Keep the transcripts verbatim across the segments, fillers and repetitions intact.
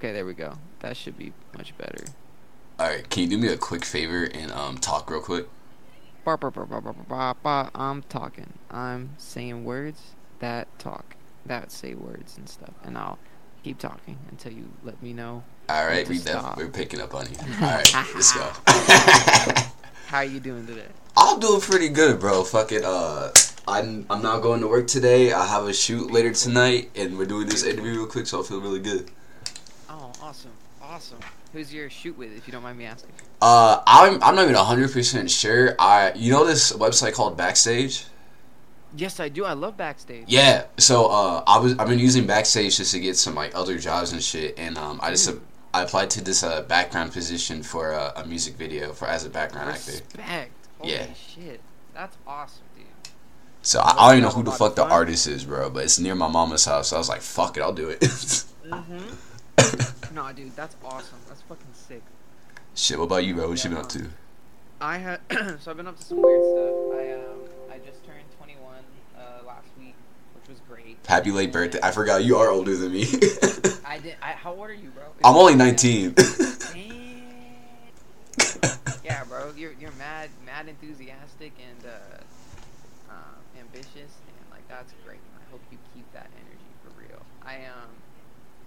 Okay, there we go. That should be much better. Alright, can you do me a quick favor and um talk real quick? Ba, ba, ba, ba, ba, ba, ba. I'm talking. I'm saying words that talk. That say words and stuff. And I'll keep talking until you let me know. Alright, we def- we're picking up on you. Alright, let's go. How are you doing today? I'm doing pretty good, bro. Fuck it. Uh, I'm, I'm not going to work today. I have a shoot later tonight, and we're doing this interview real quick, so I feel really good. Oh, awesome. Awesome. Who's your shoot with, if you don't mind me asking? Uh, I'm I'm not even one hundred percent sure. I You know this website called Backstage? Yes, I do. I love Backstage. Yeah. So uh, I was I've been using Backstage just to get some like other jobs and shit, and um, I just uh, I applied to this uh, background position for uh, a music video for as a background Respect. actor. Respect. Holy yeah. shit. That's awesome, dude. So I, I don't even know who the fuck the artist is, bro, but it's near my mama's house. So I was like, fuck it, I'll do it. mm-hmm. Nah, dude, that's awesome. That's fucking sick. Shit, what about you, bro? What yeah, you been up to? I have so I've been up to some weird stuff. I um I just turned twenty-one uh, last week, which was great. Happy late birthday! I forgot you are older than me. I did. I, how old are you, bro? It's I'm only nineteen. Yeah, bro, you're you're mad, mad enthusiastic and uh, um, ambitious, and like that's great. I hope you keep that energy for real. I um.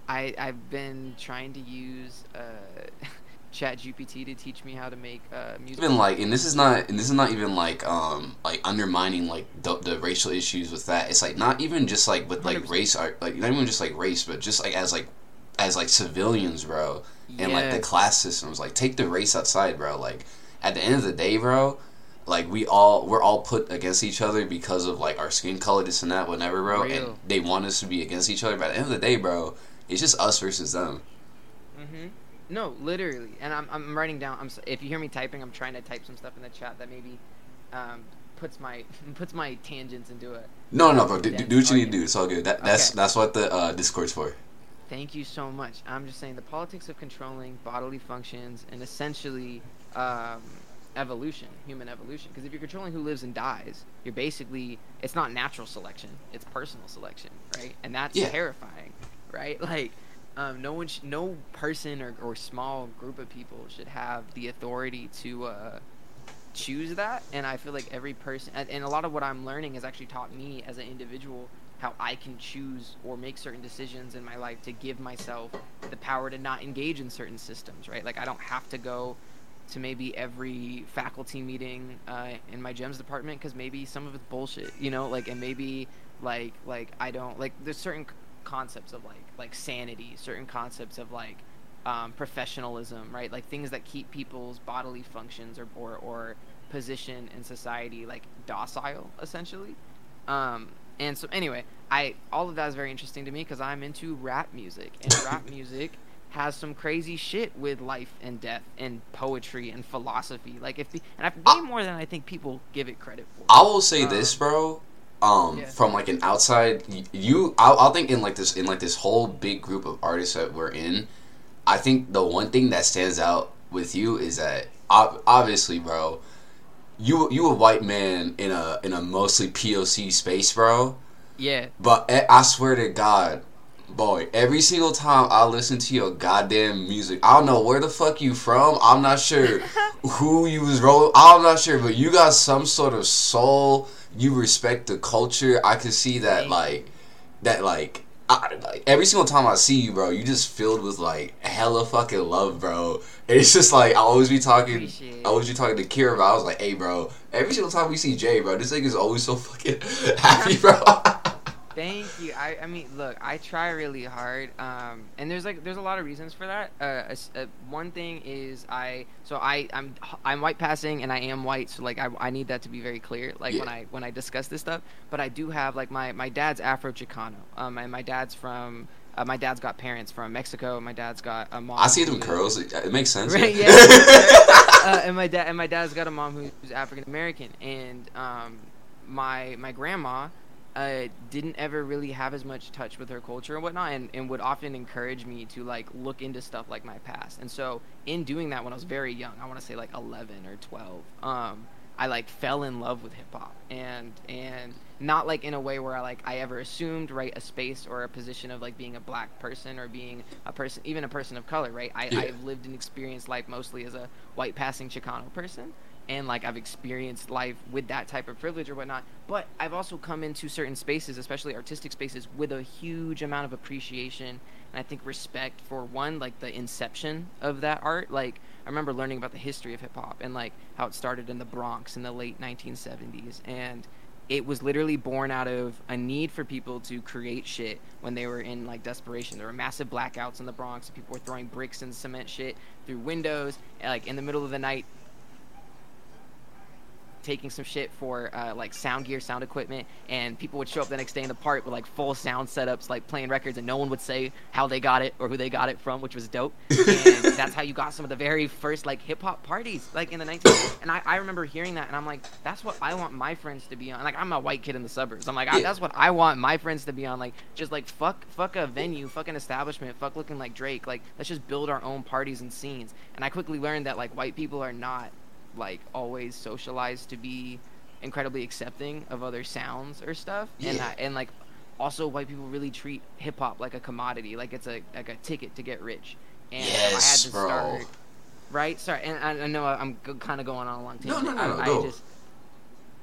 I, I've been trying to use uh, ChatGPT to teach me how to make uh, music. Even like, and this is not, and this is not even like, um, like undermining like the, the racial issues with that. It's like not even just like with like one hundred percent race, or, like not even just like race, but just like as like as like civilians, bro, and yeah. like the class systems. Like take the race outside, bro. Like at the end of the day, bro. Like we all, we're all put against each other because of like our skin color, this and that, whatever, bro. Real. And they want us to be against each other. But at the end of the day, bro. It's just us versus them. Mhm. No, literally. And I'm I'm writing down. I'm if you hear me typing, I'm trying to type some stuff in the chat that maybe um, puts my puts my tangents into it. No, no, bro. Do, do what you need to do. It's all good. That, that's okay. That's what the uh, Discord's for. Thank you so much. I'm just saying the politics of controlling bodily functions and essentially um, evolution, human evolution. Because if you're controlling who lives and dies, you're basically it's not natural selection. It's personal selection, right? And that's yeah. terrifying. Right, like, um, no one, sh- no person or, or small group of people should have the authority to uh, choose that. And I feel like every person, and, and a lot of what I'm learning has actually taught me as an individual how I can choose or make certain decisions in my life to give myself the power to not engage in certain systems. Right, like I don't have to go to maybe every faculty meeting uh, in my gems department because maybe some of it's bullshit, you know, like and maybe like like I don't like there's certain concepts of like like sanity, certain concepts of like um professionalism, right, like things that keep people's bodily functions or or, or position in society like docile essentially, um and so anyway I all of that is very interesting to me because I'm into rap music and rap music has some crazy shit with life and death and poetry and philosophy, like if the, and I've way more than I think people give it credit for. I will say um, this, bro. Um, yeah. From like an outside, you, I'll, I'll think in like this, in like this whole big group of artists that we're in, I think the one thing that stands out with you is that obviously, bro, you you a white man in a in a mostly P O C space, bro. Yeah. But I swear to God, boy, every single time I listen to your goddamn music, I don't know where the fuck you from. I'm not sure who you was rolling. I'm not sure, but you got some sort of soul. You respect the culture. I can see that, like, that, like, I, like, every single time I see you, bro, you just filled with like hella fucking love, bro. And it's just like I always be talking, Appreciate. I always be talking to Kira, but I was like, hey, bro. Every single time we see Jay, bro, this nigga's always so fucking happy, bro. Thank you. I, I mean, look, I try really hard, um, and there's like there's a lot of reasons for that. Uh, a, a, one thing is I so I I'm I'm white passing and I am white, so like I, I need that to be very clear. Like yeah. when I when I discuss this stuff, but I do have like my, my dad's Afro-Chicano, um, and my dad's from uh, my dad's got parents from Mexico, and my dad's got a mom. I see them curls. It, it makes sense. Right? Yeah. uh, and my dad and my dad's got a mom who's African American, and um, my my grandma. Uh, didn't ever really have as much touch with her culture and whatnot, and, and would often encourage me to like look into stuff like my past. And so in doing that when I was very young, I want to say like eleven or twelve, um, I like fell in love with hip hop, and and not like in a way where I like I ever assumed right a space or a position of like being a black person or being a person, even a person of color, right? I, yeah. I've lived and experienced life mostly as a white passing Chicano person, and like I've experienced life with that type of privilege or whatnot, but I've also come into certain spaces, especially artistic spaces, with a huge amount of appreciation and I think respect for, one, like the inception of that art. Like I remember learning about the history of hip hop and like how it started in the Bronx in the late nineteen seventies, and it was literally born out of a need for people to create shit when they were in like desperation. There were massive blackouts in the Bronx and people were throwing bricks and cement shit through windows and, like in the middle of the night, taking some shit for uh, like sound gear, sound equipment, and people would show up the next day in the park with like full sound setups, like playing records, and no one would say how they got it or who they got it from, which was dope. And that's how you got some of the very first like hip hop parties, like in the nineteen nineties. And I, I remember hearing that, and I'm like, that's what I want my friends to be on. Like I'm a white kid in the suburbs. I'm like, I, that's what I want my friends to be on. Like just like fuck, fuck a venue, fuck an establishment, fuck looking like Drake. Like let's just build our own parties and scenes. And I quickly learned that like white people are not like always socialized to be incredibly accepting of other sounds or stuff, yeah. and I, and like also white people really treat hip hop like a commodity, like it's a like a ticket to get rich. And yes, I had to bro. start right. Sorry, and I, I know I'm g- kind of going on a long tangent. No, no, no, I, no. I just,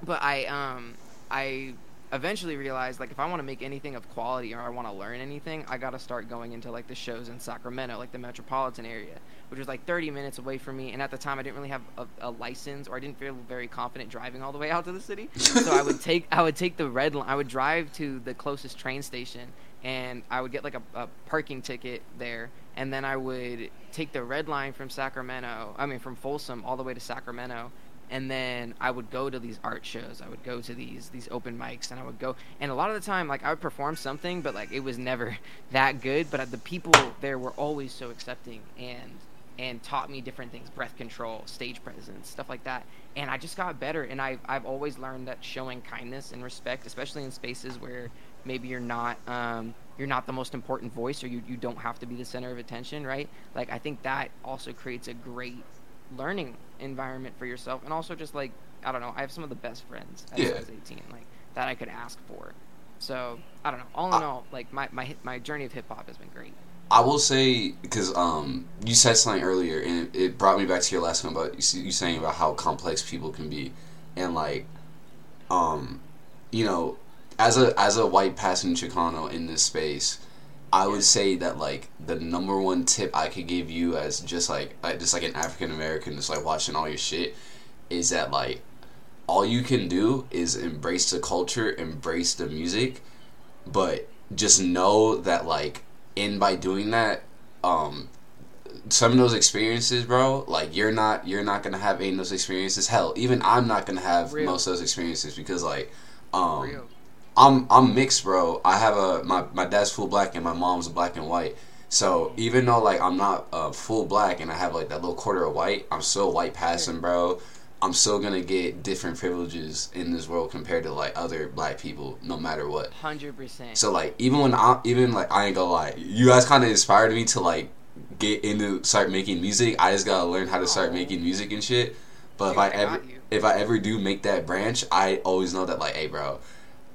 but I um I eventually realized like if I want to make anything of quality or I want to learn anything, I gotta start going into like the shows in Sacramento, like the metropolitan area, which was like thirty minutes away from me, and at the time I didn't really have a, a license, or I didn't feel very confident driving all the way out to the city. So I would take I would take the red line. I would drive to the closest train station, and I would get like a, a parking ticket there, and then I would take the red line from Sacramento, I mean from Folsom all the way to Sacramento, and then I would go to these art shows. I would go to these these open mics, and I would go, and a lot of the time like I would perform something, but like it was never that good, but the people there were always so accepting and and taught me different things, breath control, stage presence, stuff like that. And I just got better, and I've, I've always learned that showing kindness and respect, especially in spaces where maybe you're not um, you're not the most important voice, or you, you don't have to be the center of attention, right? Like I think that also creates a great learning environment for yourself, and also just like, I don't know, I have some of the best friends as yeah. I was eighteen, like that I could ask for. So, I don't know, all in I- all, like my, my, my journey of hip-hop has been great. I will say, because um, you said something earlier, and it, it brought me back to your last one about you, you saying about how complex people can be, and like, um, you know, as a as a white passing Chicano in this space, I would say that like the number one tip I could give you as just like just like an African American, just like watching all your shit, is that like all you can do is embrace the culture, embrace the music, but just know that like. And by doing that, um, some of those experiences, bro, like you're not you're not gonna have any of those experiences. Hell, even I'm not gonna have Real. most of those experiences, because like, um, Real. I'm I'm mixed, bro. I have a my, my dad's full black and my mom's black and white. So even though like I'm not uh, full black and I have like that little quarter of white, I'm still white passing, bro. I'm still gonna get different privileges in this world compared to like other black people, no matter what. Hundred percent. So like, even when I, even like, I ain't gonna lie, you guys kind of inspired me to like get into start making music. I just gotta learn how to start Aww. making music and shit. But Dude, if I, I ever, you. if I ever do make that branch, I always know that like, hey, bro,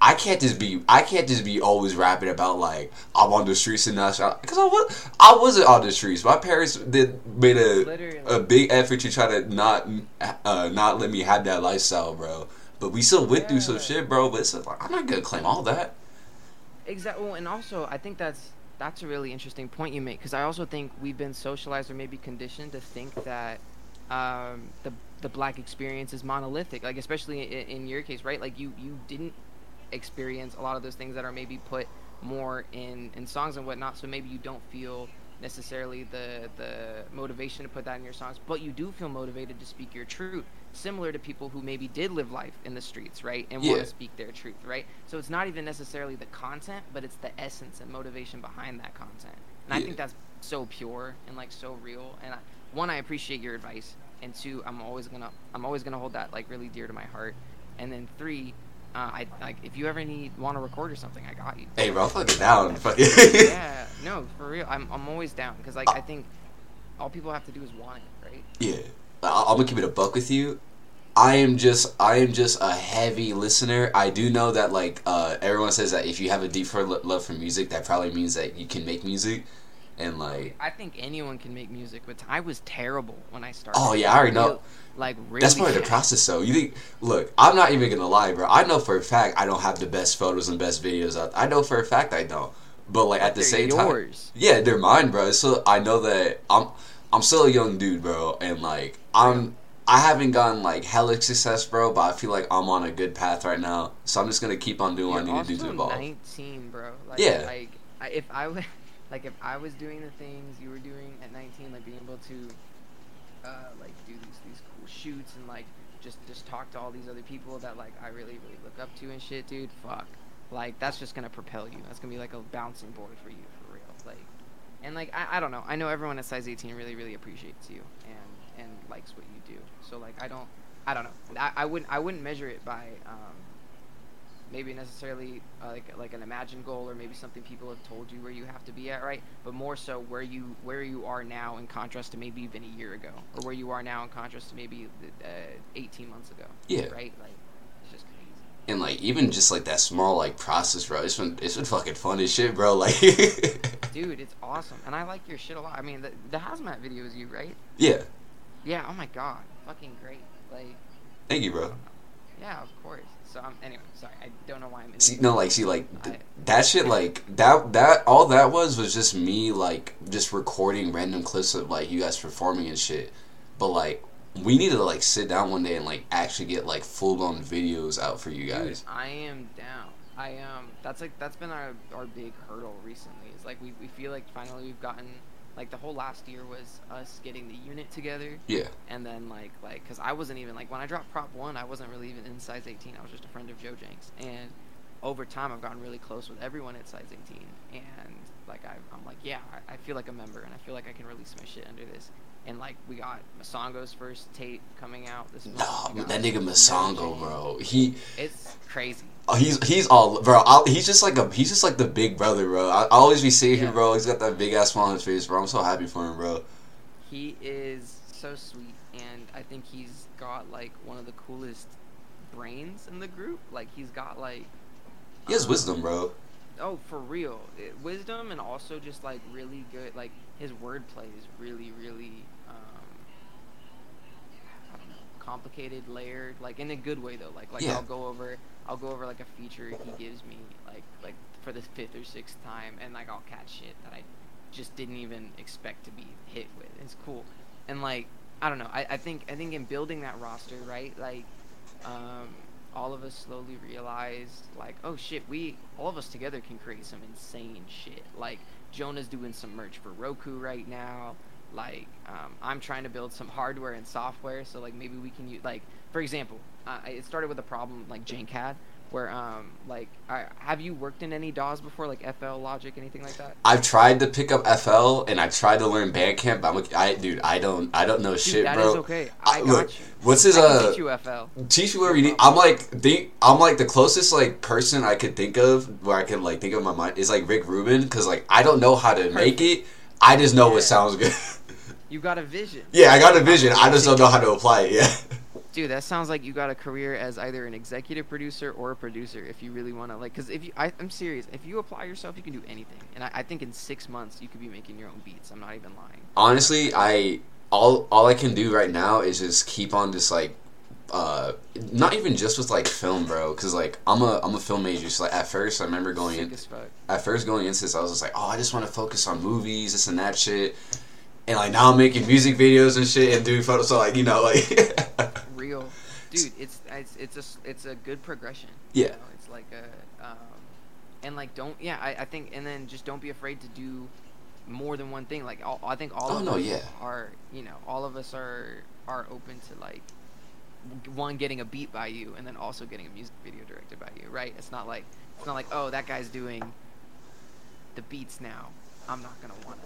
I can't just be, I can't just be always rapping about like I'm on the streets and that shit, because I was, I wasn't on the streets. My parents did made a Literally. a big effort to try to not, uh, not let me have that lifestyle, bro. But we still went yeah. through some shit, bro. But it's like I'm not gonna claim all that. Exactly, well, and also I think that's that's a really interesting point you make, because I also think we've been socialized or maybe conditioned to think that um, the the black experience is monolithic, like especially in, in your case, right? Like you you didn't. experience a lot of those things that are maybe put more in in songs and whatnot, so maybe you don't feel necessarily the the motivation to put that in your songs, but you do feel motivated to speak your truth, similar to people who maybe did live life in the streets, right, and yeah. want to speak their truth, right? So it's not even necessarily the content, but it's the essence and motivation behind that content, and yeah. I think that's so pure and like so real, and I, one I appreciate your advice, and two I'm always gonna I'm always gonna hold that like really dear to my heart, and then three, Uh, I like if you ever need want to record or something, I got you. Hey, bro, I'm fucking down. Yeah, no, for real, I'm I'm always down, because like uh, I think all people have to do is want it, right? Yeah, I, I'm gonna keep it a buck with you. I am just I am just a heavy listener. I do know that, like, uh, everyone says that if you have a deep love for music, that probably means that you can make music. And like, I think anyone can make music, but I was terrible when I started. Oh yeah, I already know. Like, really, that's part of the process, though. You think? Look, I'm not even gonna lie, bro. I know for a fact I don't have the best photos and best videos out. I know for a fact I don't. But like, but at the same yours. time, yeah, they're mine, bro. So I know that I'm I'm still a young dude, bro, and like I'm I haven't gotten like hella success, bro. But I feel like I'm on a good path right now, so I'm just gonna keep on doing You're what I need to do to evolve. nineteen, bro. Like, yeah. Like if I would. Like, if I was doing the things you were doing at nineteen, like, being able to, uh, like, do these, these cool shoots and, like, just, just talk to all these other people that, like, I really, really look up to and shit, dude, fuck. Like, that's just gonna propel you. That's gonna be, like, a bouncing board for you, for real. Like, and, like, I, I don't know. I know everyone at size eighteen really, really appreciates you and, and likes what you do. So, like, I don't, I don't know. I, I wouldn't, I wouldn't measure it by, um... maybe necessarily uh, like like an imagined goal, or maybe something people have told you where you have to be at, right? But more so where you where you are now in contrast to maybe even a year ago, or where you are now in contrast to maybe uh, eighteen months ago. Yeah. Right? Like, it's just crazy. And, like, even just, like, that small, like, process, bro, it's been, it's been fucking fun as shit, bro. Like, dude, it's awesome. And I like your shit a lot. I mean, the, the hazmat video is you, right? Yeah. Yeah, oh, my God. Fucking great. Like. Thank you, bro. Yeah, of course. So I'm, anyway, sorry, I don't know why I'm in See, no, like, see, like, th- that shit, like, that, that, all that was was just me, like, just recording random clips of, like, you guys performing and shit. But, like, we need to, like, sit down one day and, like, actually get, like, full-blown videos out for you guys. Dude, I am down. I, um, that's, like, that's been our, our big hurdle recently. It's, like, we, we feel like finally we've gotten... Like, the whole last year was us getting the unit together. Yeah. And then, like, like, because I wasn't even, like, when I dropped Prop one, I wasn't really even in Size eighteen. I was just a friend of Joe Jenks. And over time, I've gotten really close with everyone at Size eighteen. And, like, I, I'm like, yeah, I, I feel like a member, and I feel like I can release my shit under this. And, like, we got Masango's first tape coming out this month. No, man, that nigga Masango, bro. He... It's crazy. Oh, he's he's all bro. I'll, he's just like a he's just like the big brother, bro. I, I always be seeing yeah. him, bro. He's got that big ass smile on his face, bro. I'm so happy for him, bro. He is so sweet, and I think he's got like one of the coolest brains in the group. Like he's got like he has um, wisdom, bro. Oh, for real, it, wisdom, and also just like really good. Like his wordplay is really, really um, I don't know, complicated, layered, like in a good way though. Like like yeah. I'll go over. I'll go over, like, a feature he gives me, like, like for the fifth or sixth time, and, like, I'll catch shit that I just didn't even expect to be hit with. It's cool. And, like, I don't know. I, I think I think in building that roster, right, like, um, all of us slowly realized, like, oh, shit, we, all of us together can create some insane shit. Like, Jonah's doing some merch for Roku right now. Like, um, I'm trying to build some hardware and software, so, like, maybe we can use, like, for example, Uh, it started with a problem like Jank had, where um like I, have you worked in any D A Ws before, like F L, Logic, anything like that? I've tried to pick up F L and I tried to learn Bandcamp, but I'm like, I dude, I don't, I don't know dude, shit, that bro. That is okay. I, I got look, you. What's his I uh? Teach you F L. Teach you whatever you need. I'm like the I'm like the closest like person I could think of where I could like think of my mind is like Rick Rubin, because like I don't know how to make it. I just know yeah. what sounds good. You got a vision. Yeah, I got a vision. I just don't know how to apply it. Yeah. Dude, that sounds like you got a career as either an executive producer or a producer if you really want to, like, because if you, I, I'm serious, if you apply yourself, you can do anything. And I, I think in six months, you could be making your own beats. I'm not even lying. Honestly, I, all, all I can do right now is just keep on just, like, uh, not even just with, like, film, bro, because, like, I'm a, I'm a film major, so, like, at first, I remember going in, at first going into this, I was just like, oh, I just want to focus on movies, this and that shit. And, like, now I'm making music videos and shit and doing photos, so, like, you know, like... Dude, it's it's it's a it's a good progression. Yeah. You know? It's like a um, and like don't yeah I, I think and then just don't be afraid to do more than one thing. Like all, I think all oh, of no, us yeah. are you know all of us are are open to like one getting a beat by you and then also getting a music video directed by you, right? It's not like it's not like oh that guy's doing the beats now. I'm not gonna wanna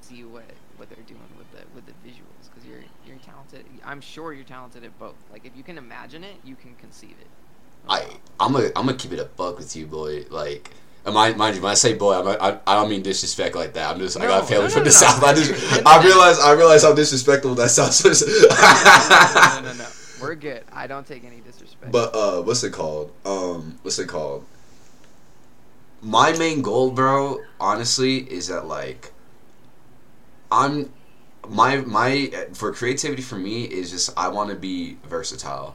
see what. what they're doing with the with the visuals, because you're you're talented. I'm sure you're talented at both. Like if you can imagine it, you can conceive it. I I'm a I'm gonna keep it a buck with you, boy. Like, mind mind you, when I say boy, I'm, I I don't mean disrespect like that. I'm just no, I got family no, no, from no, the no. south. I just I realize I realize how disrespectful that sounds. no, no, no, no, no, no, no. We're good. I don't take any disrespect. But uh, what's it called? Um, what's it called? My main goal, bro, honestly, is that like, I'm, my my for creativity for me is just I want to be versatile,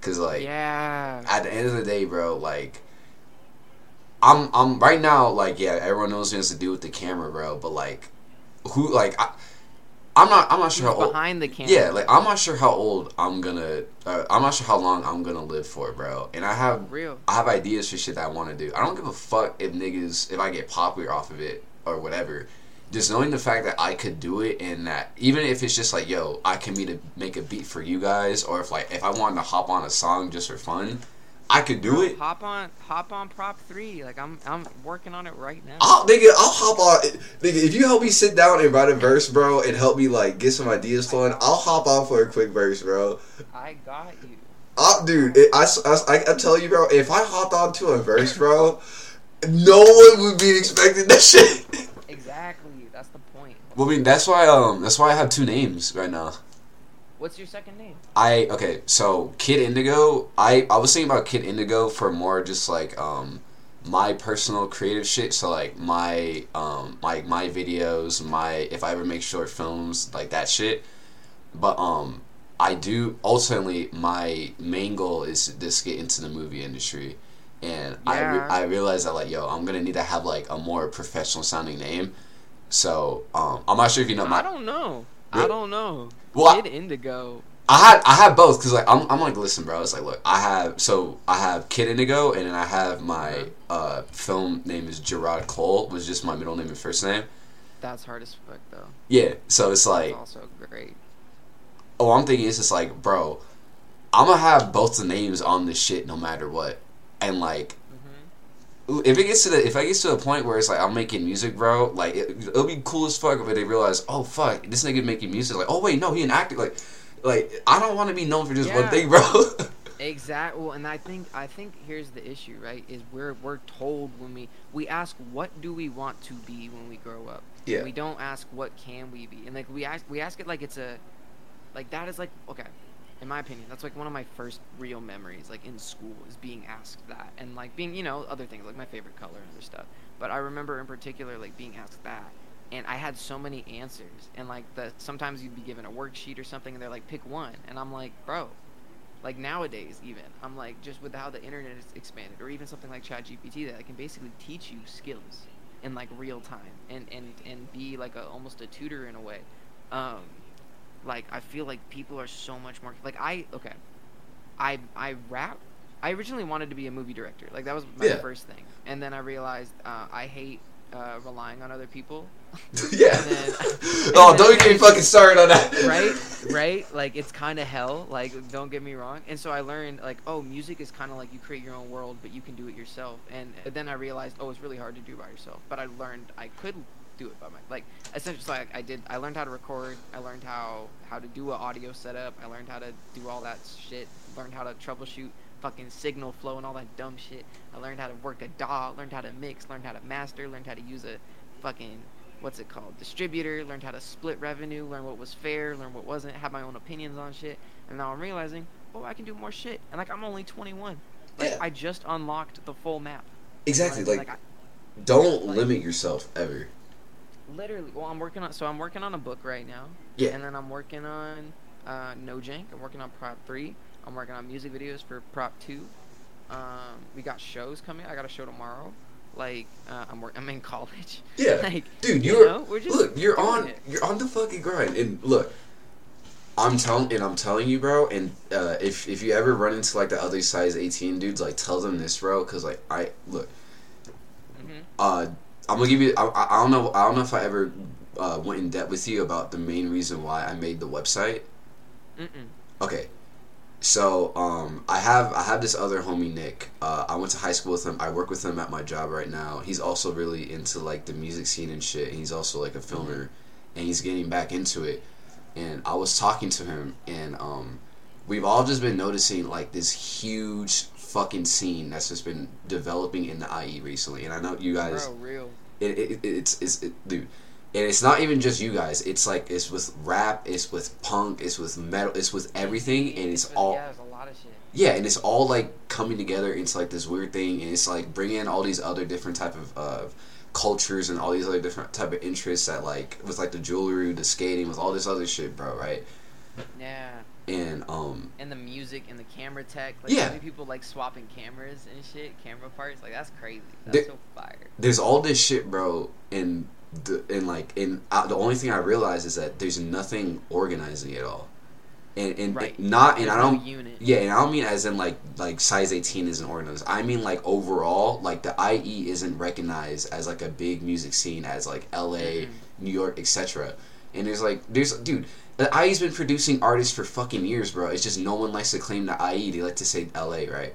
cause like yeah. At the end of the day, bro, like, I'm I'm right now like yeah everyone knows what has to do with the camera, bro, but like, who like I. I'm not. I'm not sure He's how old. Behind the camera. Yeah, like I'm not sure how old I'm gonna. Uh, I'm not sure how long I'm gonna live for, bro. And I have. Real. I have ideas for shit that I want to do. I don't give a fuck if niggas if I get popular off of it or whatever. Just knowing the fact that I could do it and that even if it's just like yo, I can meet a, make a beat for you guys, or if like if I wanted to hop on a song just for fun, I could do bro, it. Hop on, hop on Prop three. Like I'm, I'm working on it right now. I'll, nigga, I'll hop on. Nigga, if you help me sit down and write a verse, bro, and help me like get some ideas flowing, I'll hop on for a quick verse, bro. I got you. I'll, dude, it, I, I, I tell you, bro, if I hopped on to a verse, bro, no one would be expecting that shit. Exactly, that's the point. Well, I mean, that's why, um, that's why I have two names right now. What's your second name? I, okay, so Kid Indigo, I, I was thinking about Kid Indigo for more just, like, um, my personal creative shit, so, like, my, um, like, my videos, my, if I ever make short films, like, that shit, but, um, I do, ultimately, my main goal is to just get into the movie industry, and yeah. I, re- I realized that, like, yo, I'm gonna need to have, like, a more professional-sounding name, so, um, I'm not sure if you know my... I don't know. Really? I don't know. Well, Kid I, Indigo. I had I had both because like I'm I'm like listen, bro. It's like look, I have so I have Kid Indigo and then I have my uh, film name is Gerard Cole, was just my middle name and first name. That's hard as fuck though. Yeah, so it's like. That's also great. Oh, I'm thinking it's just like, bro, I'm gonna have both the names on this shit no matter what, and like. If it gets to the if I gets to a point where it's like I'm making music, bro, like it, it'll be cool as fuck if they realize, oh fuck, this nigga making music. Like, oh wait, no, he an actor. Like, like I don't want to be known for just yeah. one thing, bro. Exactly. Well, and I think I think here's the issue, right? Is we're we're told when we we ask what do we want to be when we grow up. Yeah. And we don't ask what can we be, and like we ask we ask it like it's a, like that is like okay. In my opinion, that's like one of my first real memories, like in school, is being asked that, and like being, you know, other things like my favorite color and other stuff. But I remember in particular, like being asked that, and I had so many answers. And like the sometimes you'd be given a worksheet or something, and they're like, pick one, and I'm like, bro, like nowadays even, I'm like just with how the internet is expanded, or even something like ChatGPT that I can basically teach you skills in like real time, and and and be like a, almost a tutor in a way. Um, Like, I feel like people are so much more... Like, I... Okay. I I rap... I originally wanted to be a movie director. Like, that was my yeah. first thing. And then I realized uh, I hate uh, relying on other people. Yeah. And then, and oh, don't get me fucking started on that. Right? Right? Like, it's kind of hell. Like, don't get me wrong. And so I learned, like, oh, music is kind of like you create your own world, but you can do it yourself. And then I realized, oh, it's really hard to do by yourself. But I learned I could... do it by my like essentially like I did I learned how to record, I learned how how to do an audio setup, I learned how to do all that shit, learned how to troubleshoot fucking signal flow and all that dumb shit, I learned how to work a D A W, learned how to mix, learned how to master, learned how to use a fucking what's it called distributor, learned how to split revenue, learned what was fair, learned what wasn't, had my own opinions on shit, and now I'm realizing oh I can do more shit, and like I'm only twenty-one, like yeah. I just unlocked the full map. Exactly, you know what I mean? like, like I, don't like, limit yourself ever. Literally, well, I'm working on, so I'm working on a book right now. Yeah. And then I'm working on uh, Nojank. I'm working on Prop three. I'm working on music videos for Prop two. Um, we got shows coming. I got a show tomorrow. Like, uh, I'm work- I'm in college. Yeah. Like, dude, you're, you know, we're just look, you're on, it. You're on the fucking grind. And look, I'm telling, and I'm telling you, bro. And uh, if if you ever run into like the other size eighteen dudes, like tell them this, bro, because like I look. Mm-hmm. Uh. I'm gonna give you. I, I don't know. I don't know if I ever uh, went in depth with you about the main reason why I made the website. Mm-mm. Okay, so um, I have I have this other homie Nick. Uh, I went to high school with him. I work with him at my job right now. He's also really into like the music scene and shit. And he's also like a filmer, and he's getting back into it. And I was talking to him, and um, we've all just been noticing like this huge fucking scene that's just been developing in the I E recently, and I know you guys. Bro, real. It, it, it, it's it's it, dude. And it's not even just you guys. It's like, it's with rap, it's with punk, it's with metal, it's with everything, and it's all... Yeah, there's a lot of shit. Yeah, and it's all, like, coming together into, like, this weird thing, and it's, like, bringing in all these other different type of uh, cultures and all these other different type of interests that, like, with, like, the jewelry, the skating, with all this other shit, bro, right? Yeah. And, um... And the music and the camera tech. Like, yeah. People, like, swapping cameras and shit, camera parts. Like, that's crazy. That's there, so fire. There's all this shit, bro, and... The, and like and I, the only thing I realized is that there's nothing organizing at all, and and right. not and there's I don't no yeah and I don't mean as in like like size eighteen isn't organized. I mean like overall like the I E isn't recognized as like a big music scene as like L A, mm-hmm. New York, et cetera. And there's like there's dude the I E's been producing artists for fucking years, bro. It's just no one likes to claim the I E. They like to say L A, right?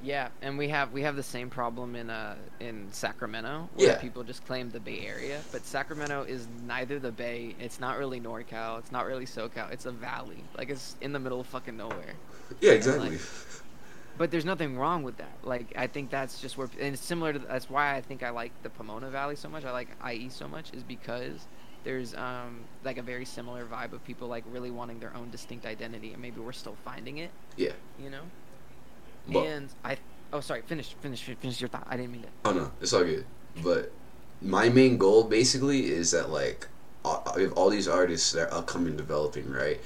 Yeah, and we have we have the same problem in uh in Sacramento where yeah. people just claim the Bay Area, but Sacramento is neither the Bay, it's not really NorCal, it's not really SoCal, it's a valley, like it's in the middle of fucking nowhere. Yeah, exactly. Like, but there's nothing wrong with that. Like I think that's just where, and it's similar to that's why I think I like the Pomona Valley so much. I like I E so much is because there's um like a very similar vibe of people like really wanting their own distinct identity, and maybe we're still finding it. Yeah. You know. But, and I, oh sorry, finish, finish, finish your thought. I didn't mean that. Oh no, it's all good. But my main goal basically is that like, we have all these artists that are upcoming, developing, right?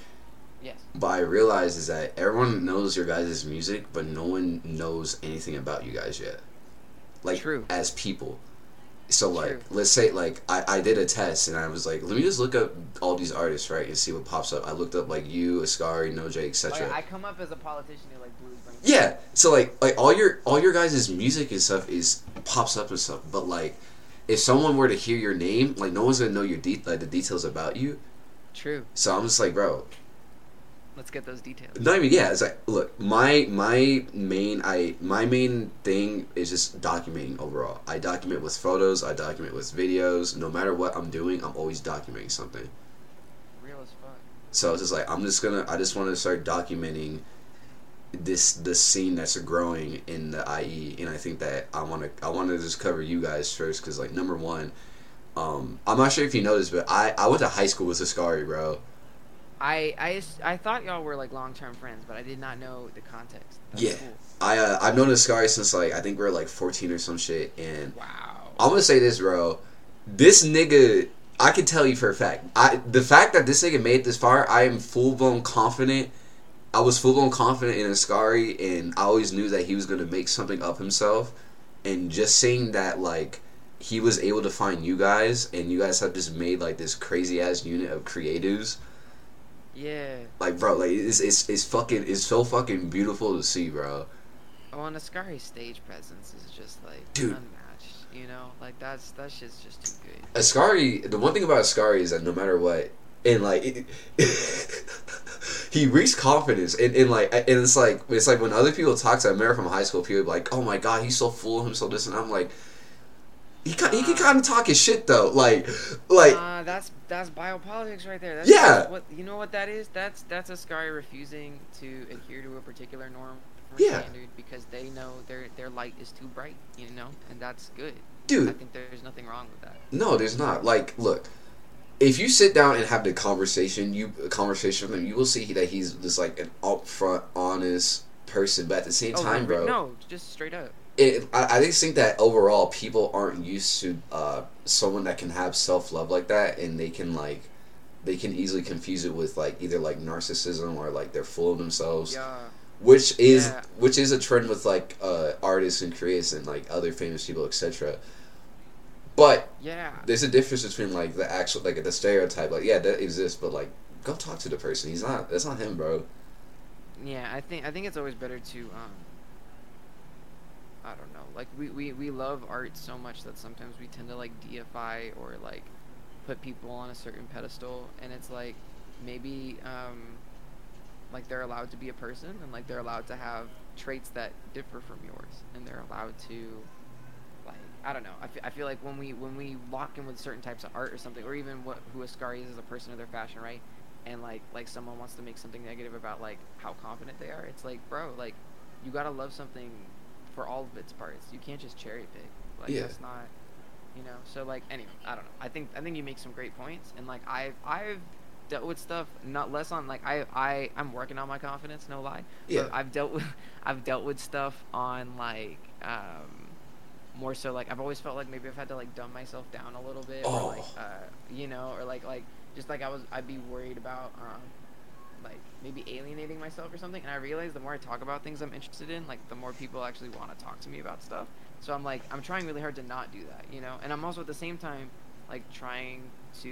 Yes. But I realize is that everyone knows your guys' music, but no one knows anything about you guys yet. Like True. As people. So like, True. Let's say like I, I did a test and I was like, let me just look up all these artists, right, and see what pops up. I looked up like you, Ascari, Nojay, et cetera. Like, I come up as a politician who like blues. Brings yeah, so like like all your all your guys' music and stuff is pops up and stuff. But like, if someone were to hear your name, like no one's gonna know your de- like the details about you. True. So I'm just like, bro. Let's get those details. No, I mean, yeah. It's like, look, my my main I my main thing is just documenting overall. I document with photos. I document with videos. No matter what I'm doing, I'm always documenting something. Real as fuck. So it's just like I'm just gonna. I just want to start documenting this the scene that's growing in the I E, and I think that I want to I want to just cover you guys first because like number one, um, I'm not sure if you noticed, but I I went to high school with Ascari, bro. I, I, I thought y'all were, like, long-term friends, but I did not know the context. That's yeah. Cool. I, uh, I've known Ascari since, like, I think we were, like, fourteen or some shit, and... Wow. I'm gonna say this, bro. This nigga, I can tell you for a fact. I The fact that this nigga made it this far, I am full-blown confident. I was full-blown confident in Ascari, and I always knew that he was gonna make something of himself. And just seeing that, like, he was able to find you guys, and you guys have just made, like, this crazy-ass unit of creatives... Yeah. Like, bro, like it's it's it's fucking it's so fucking beautiful to see, bro. Oh, and Ascari's stage presence is just like Dude. unmatched, you know? Like that's that shit's just too good. Ascari, the one thing about Ascari is that no matter what, and like it, it, he reached confidence, and, and like and it's like it's like when other people talk to him, I remember from high school, people be like, oh my god, he's so full of himself, this, and I'm like. He can, uh, he can kind of talk his shit though, like, like. Uh, that's that's biopolitics right there. That's, yeah. That's what, you know what that is? That's that's Ascari refusing to adhere to a particular norm or yeah. standard because they know their their light is too bright, you know, and that's good. Dude, I think there's nothing wrong with that. No, there's not. Like, look, if you sit down and have the conversation, you conversation with him, you will see that he's just like an upfront, honest person. But at the same oh, time, bro, no, just straight up. It, I, I just think that overall people aren't used to uh, someone that can have self-love like that, and they can like they can easily confuse it with like either like narcissism or like they're full of themselves, yeah. which is yeah. which is a trend with like uh, artists and creators and like other famous people, et cetera. But yeah. there's a difference between like the actual like the stereotype, like yeah, that exists, but like go talk to the person. He's not that's not him, bro. Yeah, I think I think it's always better to. Um... I don't know. Like, we, we, we love art so much that sometimes we tend to, like, deify or, like, put people on a certain pedestal. And it's, like, maybe, um, like, they're allowed to be a person. And, like, they're allowed to have traits that differ from yours. And they're allowed to, like, I don't know. I, f- I feel like when we when we lock in with certain types of art or something, or even what who Ascari is as a person or their fashion, right? And, like, like, someone wants to make something negative about, like, how confident they are. It's like, bro, like, you gotta love something... for all of its parts. You can't just cherry pick. Like, yeah. that's not you know. So like, anyway, I don't know. I think I think you make some great points, and like I've I've dealt with stuff not less on like I I I'm working on my confidence, no lie. Yeah. But I've dealt with I've dealt with stuff on like um more so like I've always felt like maybe I've had to like dumb myself down a little bit, oh. or like uh you know, or like like just like I was I'd be worried about um like maybe alienating myself or something, and I realized the more I talk about things I'm interested in, like the more people actually want to talk to me about stuff. So I'm like, I'm trying really hard to not do that, you know? And I'm also at the same time, like trying to,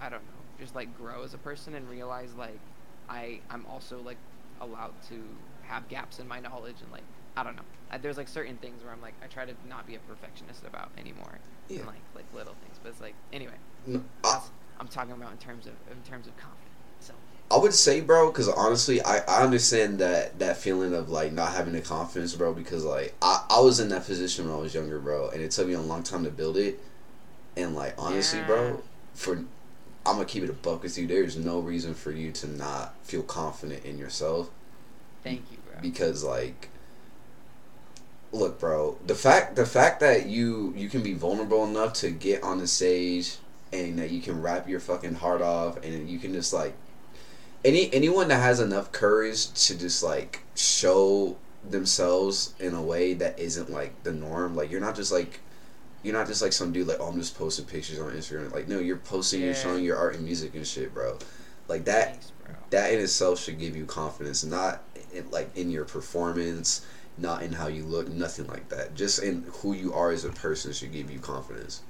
I don't know, just like grow as a person and realize like, I, I'm also like allowed to have gaps in my knowledge and like, I don't know. I, there's like certain things where I'm like, I try to not be a perfectionist about anymore. Yeah. And like, like little things, but it's like, anyway, no, I, I'm talking about in terms of, in terms of confidence. So I would say, bro, because honestly, I, I understand that, that feeling of, like, not having the confidence, bro, because, like, I, I was in that position when I was younger, bro, and it took me a long time to build it, and, like, honestly, yeah. bro, for, I'm going to keep it a buck with you, there's no reason for you to not feel confident in yourself. Thank you, bro. Because, like, look, bro, the fact, the fact that you, you can be vulnerable enough to get on the stage, and that you can rap your fucking heart off, and you can just, like, Any anyone that has enough courage to just like show themselves in a way that isn't like the norm, like you're not just like you're not just like some dude like, oh, I'm just posting pictures on Instagram. Like, no, you're posting yeah. and showing your art and music and shit, bro. Like that Thanks, bro. That in itself should give you confidence, not in, like in your performance, not in how you look, nothing like that. Just in who you are as a person should give you confidence.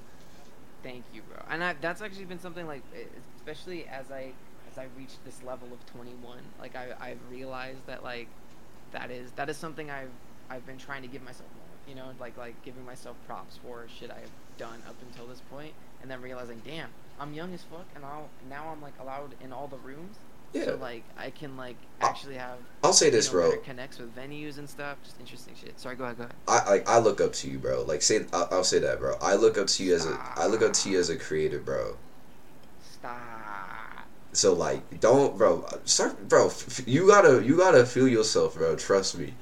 Thank you, bro. And I, that's actually been something like, especially as I. I reached this level of twenty-one, like I, I've realized that like that is that is something I've I've been trying to give myself more, you know, like like giving myself props for shit I've done up until this point, and then realizing, damn, I'm young as fuck, and I'll now I'm like allowed in all the rooms, yeah. so like I can like actually have I'll say this, know, bro, connects with venues and stuff, just interesting shit. Sorry, go ahead, go ahead. I like I look up to you, bro. Like say I'll, I'll say that, bro. I look up to you Stop. as a I look up to you as a creator, bro. Stop. So like, don't, bro. Start, bro. You gotta, you gotta feel yourself, bro. Trust me.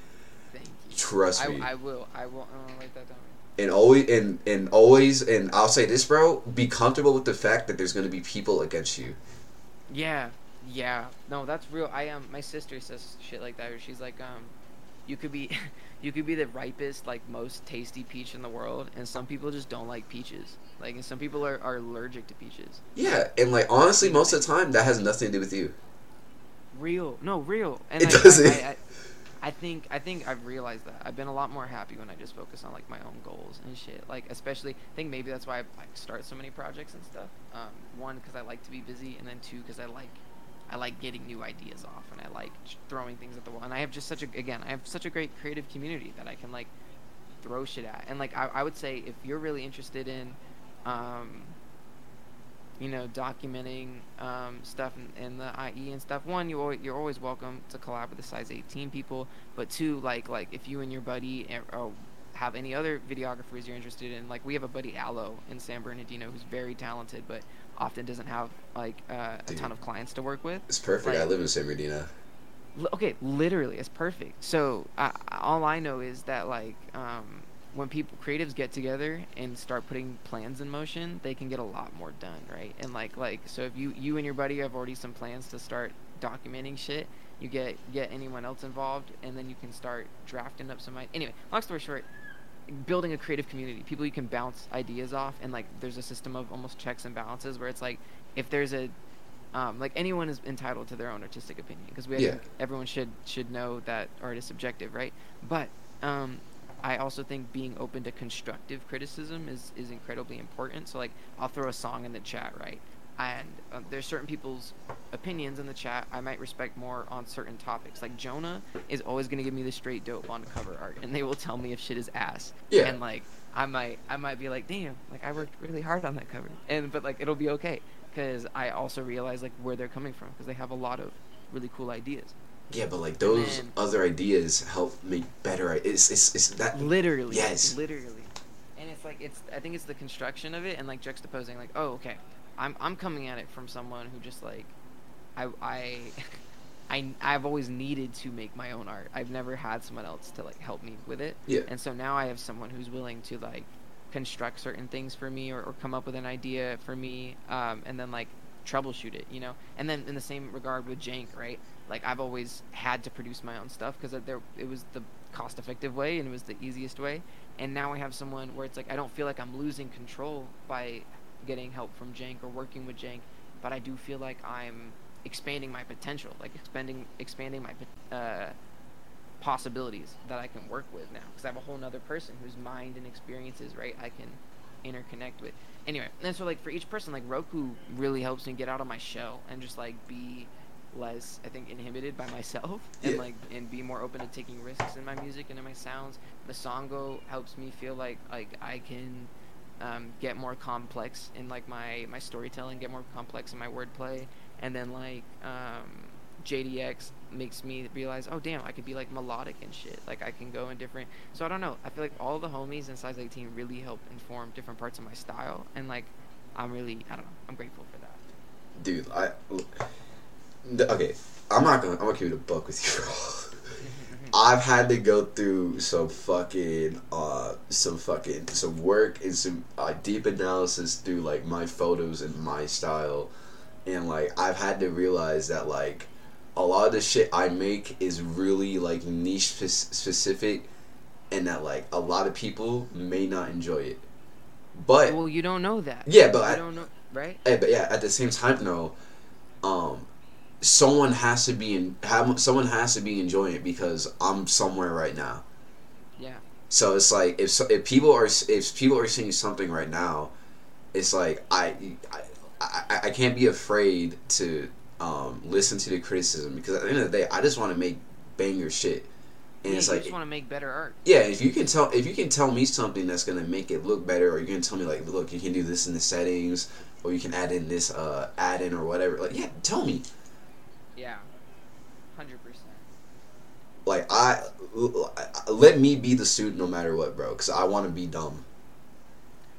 Thank you. Trust me. I, I will. I will. I'm gonna write that down. And always, and and always, and I'll say this, bro. Be comfortable with the fact that there's gonna be people against you. Yeah, yeah. No, that's real. I am. Um, my sister says shit like that. Where she's like, um, you could be, you could be the ripest, like most tasty peach in the world, and some people just don't like peaches. Like, and some people are, are allergic to peaches. Yeah, and, like, honestly, most of the time, that has nothing to do with you. Real. No, real. And it I, doesn't. I, I, I, think, I think I've realized that. I've been a lot more happy when I just focus on, like, my own goals and shit. Like, especially, I think maybe that's why I, like, start so many projects and stuff. Um, one, because I like to be busy, and then two, because I like I like getting new ideas off, and I like throwing things at the wall. And I have just such a, again, I have such a great creative community that I can, like, throw shit at. And, like, I, I would say if you're really interested in Um, you know, documenting um, stuff in, in the I E and stuff. One, you al- you're always welcome to collab with the Size eighteen people. But two, like like if you and your buddy or, or have any other videographers you're interested in, like we have a buddy Aloe in San Bernardino who's very talented, but often doesn't have like uh, a Dude, ton of clients to work with. It's perfect. Like, I live in San Bernardino. L- okay, literally, it's perfect. So uh, all I know is that like. Um, When people creatives get together and start putting plans in motion, they can get a lot more done, right? And like, like, so if you, you and your buddy have already some plans to start documenting shit, you get get anyone else involved, and then you can start drafting up some. Anyway, long story short, building a creative community, people you can bounce ideas off, and like, there's a system of almost checks and balances where it's like, if there's a, um, like anyone is entitled to their own artistic opinion because we yeah. think everyone should should know that art is subjective, right? But um. I also think being open to constructive criticism is, is incredibly important. So, like, I'll throw a song in the chat, right? And um, there's certain people's opinions in the chat I might respect more on certain topics. Like, Jonah is always going to give me the straight dope on cover art, and they will tell me if shit is ass. Yeah. And, like, I might I might be like, damn, like, I worked really hard on that cover. And But, like, it'll be okay because I also realize, like, where they're coming from because they have a lot of really cool ideas. Yeah, but like those then, other ideas help make better. It's it's it's that literally. Yes, literally. And it's like it's. I think it's the construction of it and like juxtaposing. Like, oh, okay, I'm I'm coming at it from someone who just like, I I, I I've always needed to make my own art. I've never had someone else to like help me with it. Yeah. And so now I have someone who's willing to like construct certain things for me, or, or come up with an idea for me, um, and then like troubleshoot it, you know. And then in the same regard with Jank, right? Like I've always had to produce my own stuff because there it was the cost-effective way and it was the easiest way. And now I have someone where it's like I don't feel like I'm losing control by getting help from Jank or working with Jank, but I do feel like I'm expanding my potential, like expanding expanding my uh, possibilities that I can work with now, because I have a whole nother person whose mind and experiences, right, I can interconnect with. Anyway, and so like for each person, like Roku really helps me get out of my shell and just like be less, I think, inhibited by myself, and yeah. like and be more open to taking risks in my music and in my sounds. Masango helps me feel like like I can um, get more complex in like my my storytelling, get more complex in my wordplay. And then like um, J D X makes me realize, oh damn, I could be like melodic and shit. Like I can go in different. So I don't know. I feel like all the homies in Size eighteen really help inform different parts of my style, and like I'm really, I don't know, I'm grateful for that. Dude, I okay. I'm not gonna. I'm gonna keep it a buck with you, bro. I've had to go through some fucking, uh, some fucking, some work and some uh, deep analysis through like my photos and my style. And, like, I've had to realize that, like, a lot of the shit I make is really, like, niche spe- specific, and that, like, a lot of people may not enjoy it. But... Well, you don't know that. Yeah, but... You I don't know, right? I, but, yeah, at the same time, though, um, someone has to be in... Have, someone has to be enjoying it, because I'm somewhere right now. Yeah. So, it's like, if so, if people are if people are seeing something right now, it's like, I... I I, I can't be afraid to um, listen to the criticism, because at the end of the day, I just want to make banger shit, and yeah, it's like I just want to make better art. Yeah, if you can tell, if you can tell me something that's gonna make it look better, or you can tell me like, look, you can do this in the settings, or you can add in this uh, add in or whatever. Like, yeah, tell me. Yeah, hundred percent. Like I, let me be the student no matter what, bro, because I want to be dumb.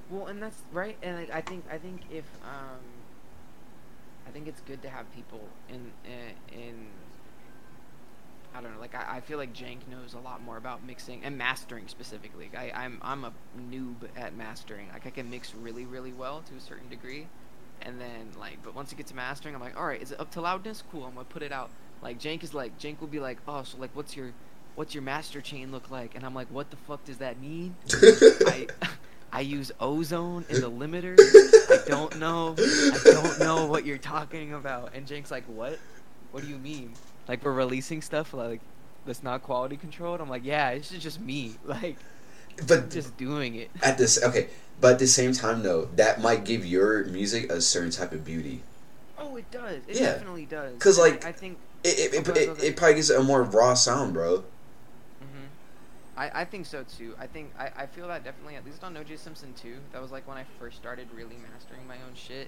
Well, and that's right, and like, I think I think if um, I think it's good to have people in in, in I don't know, like I, I feel like Jank knows a lot more about mixing and mastering specifically. I I'm I'm a noob at mastering. Like I can mix really really well to a certain degree, and then like but once it gets to mastering, I'm like, all right, is it up to loudness? Cool, I'm gonna put it out. Like Jank is like Jank will be like, oh, so like what's your what's your master chain look like? And I'm like, what the fuck does that mean? I I use ozone in the limiter. I don't know. I don't know what you're talking about. And Jake's like, what? What do you mean? Like, we're releasing stuff like that's not quality controlled. I'm like, yeah, this is just me. Like, but I'm just doing it. At this, okay. But at the same time, though, that might give your music a certain type of beauty. Oh, it does. It yeah. definitely does. Because like, I, I think it it, it, it it probably gives it a more raw sound, bro. I, I think so too. I think I, I feel that definitely, at least on Nojay Simpson too. That was like when I first started really mastering my own shit,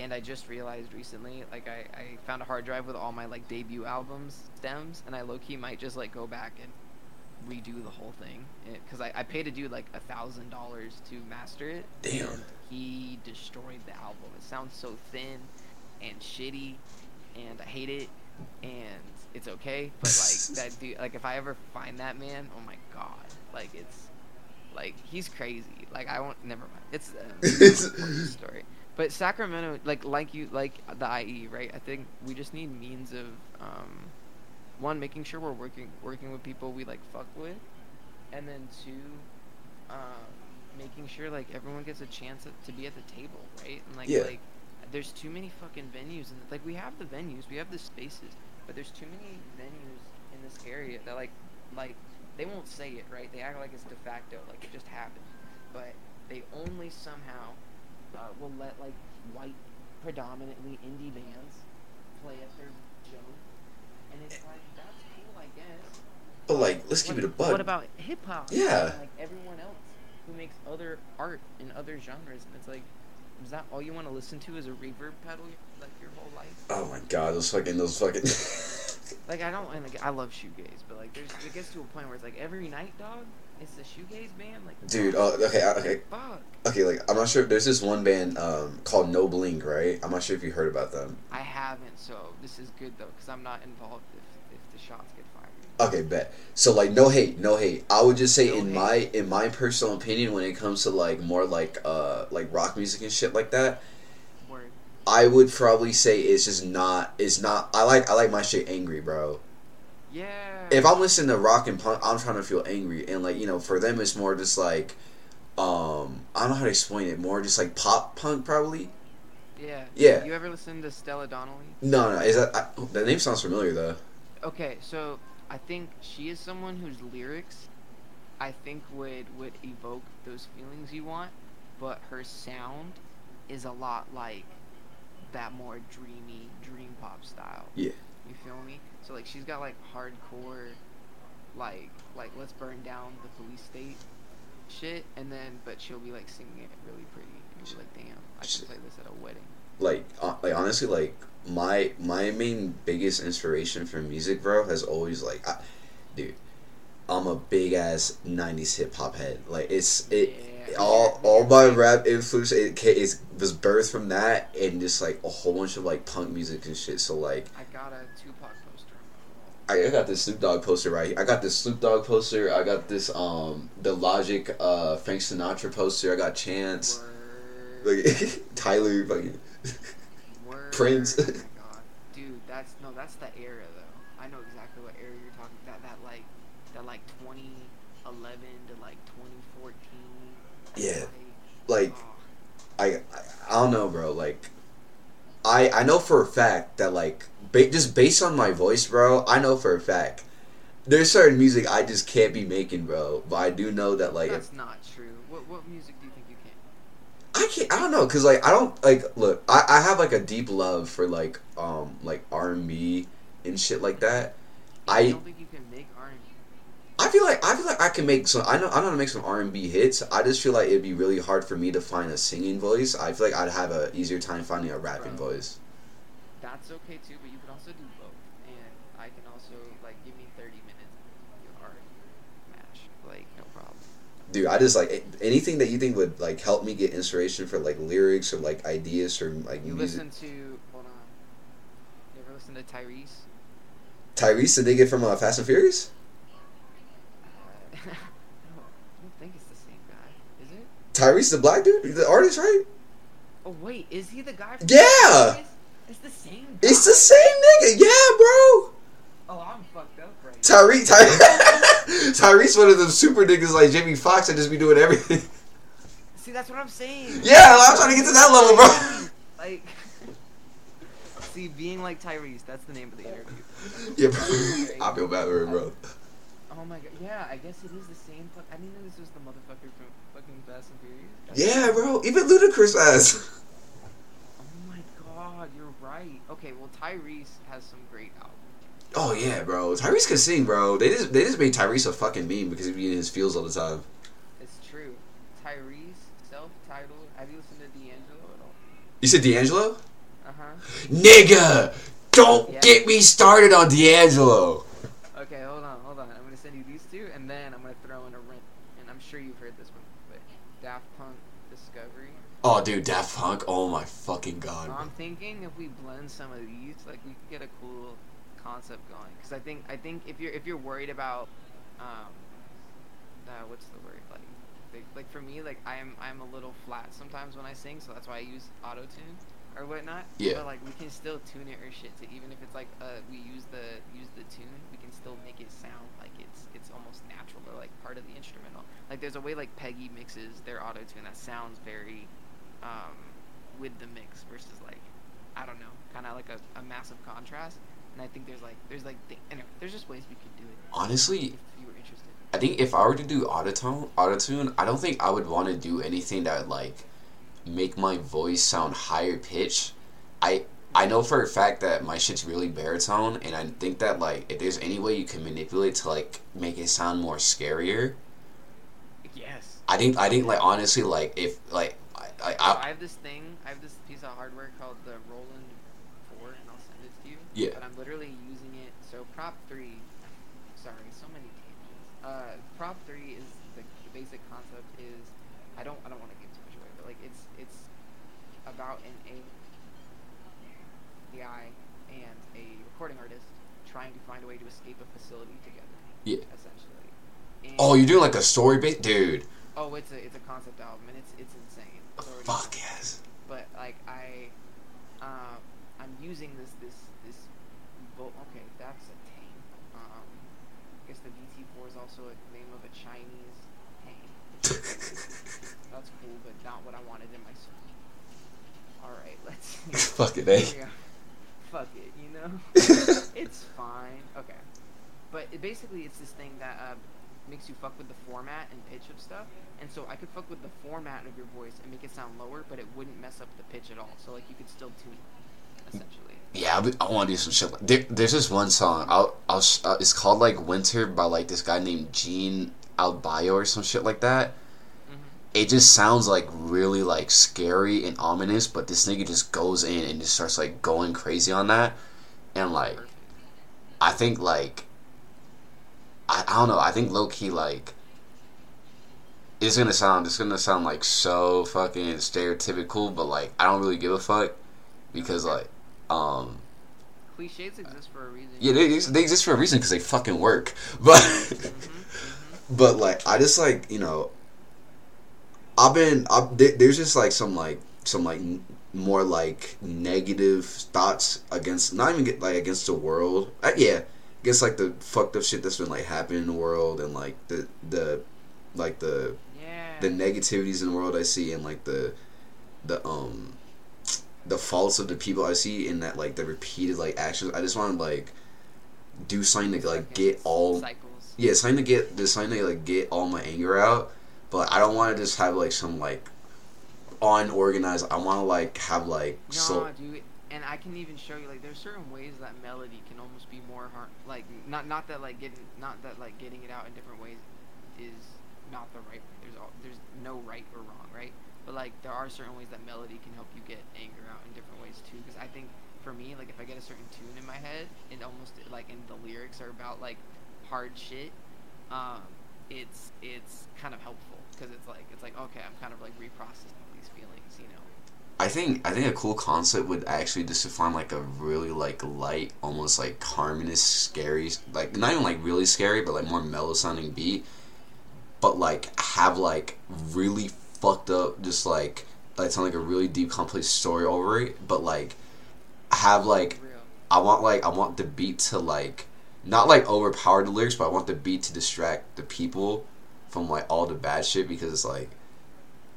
and I just realized recently, like I, I found a hard drive with all my like debut albums stems, and I low key might just like go back and redo the whole thing, because I, I paid a dude like a thousand dollars to master it. Damn. And he destroyed the album. It sounds so thin and shitty, and I hate it. And it's okay, but like that dude, like if I ever find that man, oh my god, like it's like he's crazy. Like I won't, never mind. It's um, story. But Sacramento, like like you, like the I E, right? I think we just need means of um, one, making sure we're working working with people we like fuck with, and then two, um, making sure like everyone gets a chance to be at the table, right? And like yeah. like. There's too many fucking venues, and like we have the venues, we have the spaces, but there's too many venues in this area that like, like they won't say it, right? They act like it's de facto, like it just happened, but they only somehow uh, will let like white, predominantly indie bands play at their show, and it's like that's cool, I guess. But like, let's what, give it a buck. What about hip hop? Yeah. And, like everyone else who makes other art in other genres, and it's like. Is that all you want to listen to? Is a reverb pedal like your whole life? Oh my god, those fucking, those fucking, like I don't, and like I love shoegaze, but like there's it gets to a point where it's like every night, dog. It's the shoegaze band, like. Dude, uh, okay, okay. Fuck. Okay, like I'm not sure if there's this one band um called No Blink, right? I'm not sure if you heard about them. I haven't, so this is good though, cause I'm not involved if if the shots get fired. Okay, bet. So like, no hate, no hate. I would just say no in hate. my in my personal opinion, when it comes to like more like uh like rock music and shit like that. Word. I would probably say it's just not. It's not. I like I like my shit angry, bro. Yeah. If I'm listening to rock and punk, I'm trying to feel angry, and like you know, for them, it's more just like, um, I don't know how to explain it. More just like pop punk, probably. Yeah. Yeah. You ever listen to Stella Donnelly? No, no. Is that I, that name sounds familiar though? Okay, so. I think she is someone whose lyrics, I think, would, would evoke those feelings you want, but her sound is a lot like that more dreamy, dream pop style. Yeah. You feel me? So, like, she's got, like, hardcore, like, like let's burn down the police state shit, and then, but she'll be, like, singing it really pretty, and you'll be like, damn, I should play this at a wedding. Like, uh, like honestly, like, my my main biggest inspiration for music, bro, has always, like, I, dude, I'm a big-ass nineties hip-hop head. Like, it's, it, yeah, all yeah, all yeah. my rap influence, it, it was birthed from that and just, like, a whole bunch of, like, punk music and shit, so, like. I got a Tupac poster. I, I got this Snoop Dogg poster right here. I got this Snoop Dogg poster. I got this, um, the Logic, uh, Frank Sinatra poster. I got Chance. Word. Like, Tyler, fucking. Prince. Oh my God. Dude, that's no, that's the era though. I know exactly what era you're talking about. That, that like, that like twenty eleven to like twenty fourteen. Yeah, like, like oh. I, I I don't know, bro. Like, I I know for a fact that like, ba- just based on my voice, bro, I know for a fact there's certain music I just can't be making, bro. But I do know that like that's if, not true. What what music do you think? I can't, I don't know, cause like, I don't, like, look, I, I have like a deep love for like, um, like R and B and shit like that. I, I don't think you can make R and B. I feel like, I feel like I can make some, I know, I know how to make some R and B hits. I just feel like it'd be really hard for me to find a singing voice. I feel like I'd have a easier time finding a rapping Bro, voice. That's okay too, but you can also do both. And I can also, like, give me thirty minutes of your R and B match, like, no problem. Dude, I just, like, anything that you think would, like, help me get inspiration for, like, lyrics or, like, ideas or, like, you music. You listen to, hold on, you ever listen to Tyrese? Tyrese, the nigga from uh, Fast and Furious? Uh, I, don't, I don't think it's the same guy, is it? Tyrese, the black dude? He's the artist, right? Oh, wait, is he the guy from Yeah! Fast and Furious? It's the same guy. It's the same nigga, yeah, bro! Oh, I'm fucked up right now. Tyrese, Ty- Tyrese, one of those super niggas like Jamie Foxx that just be doing everything. See, that's what I'm saying. Yeah, I'm trying to get to that level, bro. Like, see, being like Tyrese, that's the name of the interview. Yeah, bro. I feel bad for him, bro. Oh my God. Yeah, I guess it is the same. Fu- I didn't know this was the motherfucker from fucking Fast and Furious. That's yeah, bro. Even Ludacris ass. Oh my God, you're right. Okay, well, Tyrese has some great albums. Oh yeah, bro. Tyrese can sing, bro. They just they just made Tyrese a fucking meme because he be in his feels all the time. It's true. Tyrese, self-titled. Have you listened to D'Angelo at all? You said D'Angelo? Uh huh. Nigga, don't yeah. get me started on D'Angelo. Okay, hold on, hold on. I'm gonna send you these two, and then I'm gonna throw in a rent. And I'm sure you've heard this one, but Daft Punk, Discovery. Oh, dude, Daft Punk. Oh my fucking God. So I'm thinking if we blend some of these, like we could get a cool concept going, because I think I think if you're if you're worried about um uh, what's the word like, like like for me like I'm I'm a little flat sometimes when I sing, so that's why I use auto tune or whatnot. Yeah. But like we can still tune it or shit to even if it's like uh we use the use the tune, we can still make it sound like it's it's almost natural or like part of the instrumental. Like there's a way like Peggy mixes their auto tune that sounds very um with the mix versus like I don't know kind of like a, a massive contrast. And I think there's like there's like th- anyway, there's just ways we could do it. Honestly, if you were interested. I think if I were to do autotune, autotune, I don't think I would want to do anything that would like make my voice sound higher pitch. I I know for a fact that my shit's really baritone, and I think that like if there's any way you can manipulate to like make it sound more scarier. Yes. I think I think like honestly like if like I I, I, I have this thing I have this piece of hardware called the Roland Four, and I'll send it to you. Yeah. But I'm literally using it So Prop three, sorry, so many tangents. Uh, Prop three is the, the basic concept is, I don't I don't want to give too much away, but like it's it's about an A I and a recording artist trying to find a way to escape a facility together. Yeah. Essentially. And oh, you're doing like a story based, dude. Oh, it's a it's a concept album and it's it's insane. It's already, fuck yes. But like I, um, I'm using this this this. Well, okay, that's a tank. Um, I guess the V T four is also a name of a Chinese tank. That's cool, but not what I wanted in my search. Alright, let's... You know, fuck it, eh? Yeah. Fuck it, you know? It's fine. Okay. But it basically, it's this thing that uh, makes you fuck with the format and pitch of stuff. And so I could fuck with the format of your voice and make it sound lower, but it wouldn't mess up the pitch at all. So, like, you could still tune it, essentially. Yeah, I, be, I want to do some shit. Like, there, there's this one song. I'll, I'll, uh, it's called, like, Winter by, like, this guy named Gene Albayo or some shit like that. Mm-hmm. It just sounds, like, really, like, scary and ominous, but this nigga just goes in and just starts, like, going crazy on that. And, like, I think, like, I, I don't know. I think low-key, like, it's going to sound, it's going to sound, like, so fucking stereotypical, but, like, I don't really give a fuck because, like, Um, cliches exist for a reason. Yeah, they, they exist for a reason because they fucking work. But, mm-hmm, mm-hmm. But like, I just like you know, I've been I've, there's just like some like some like more like negative thoughts against not even get, like against the world. Uh, yeah, against like the fucked up shit that's been like happening in the world and like the the like the yeah. the negativities in the world I see and like the the um. the faults of the people I see in that, like, the repeated, like, actions. I just want to, like, do something to, like, get all... Cycles. Yeah, something to get... Just something to, like, get all my anger out. But I don't want to just have, like, some, like, unorganized... I want to, like, have, like... No, so- dude. And I can even show you, like, there's certain ways that melody can almost be more... Har- like, not not that, like, getting... Not that, like, getting it out in different ways is not the right way. There's all, there's no right or wrong, right? But, like, there are certain ways that melody can help you get anger out in different ways, too. Because I think, for me, like, if I get a certain tune in my head, and almost, like, and the lyrics are about, like, hard shit, um, it's it's kind of helpful. Because it's, like, it's like okay, I'm kind of, like, reprocessing these feelings, you know? I think I think a cool concept would actually just define, like, a really, like, light, almost, like, harmonious, scary, like, not even, like, really scary, but, like, more mellow-sounding beat. But, like, have, like, really fucked up, just like like sound like a really deep, complex story over it, but like have like Real. I want like I want the beat to like not like overpower the lyrics, but I want the beat to distract the people from like all the bad shit because it's like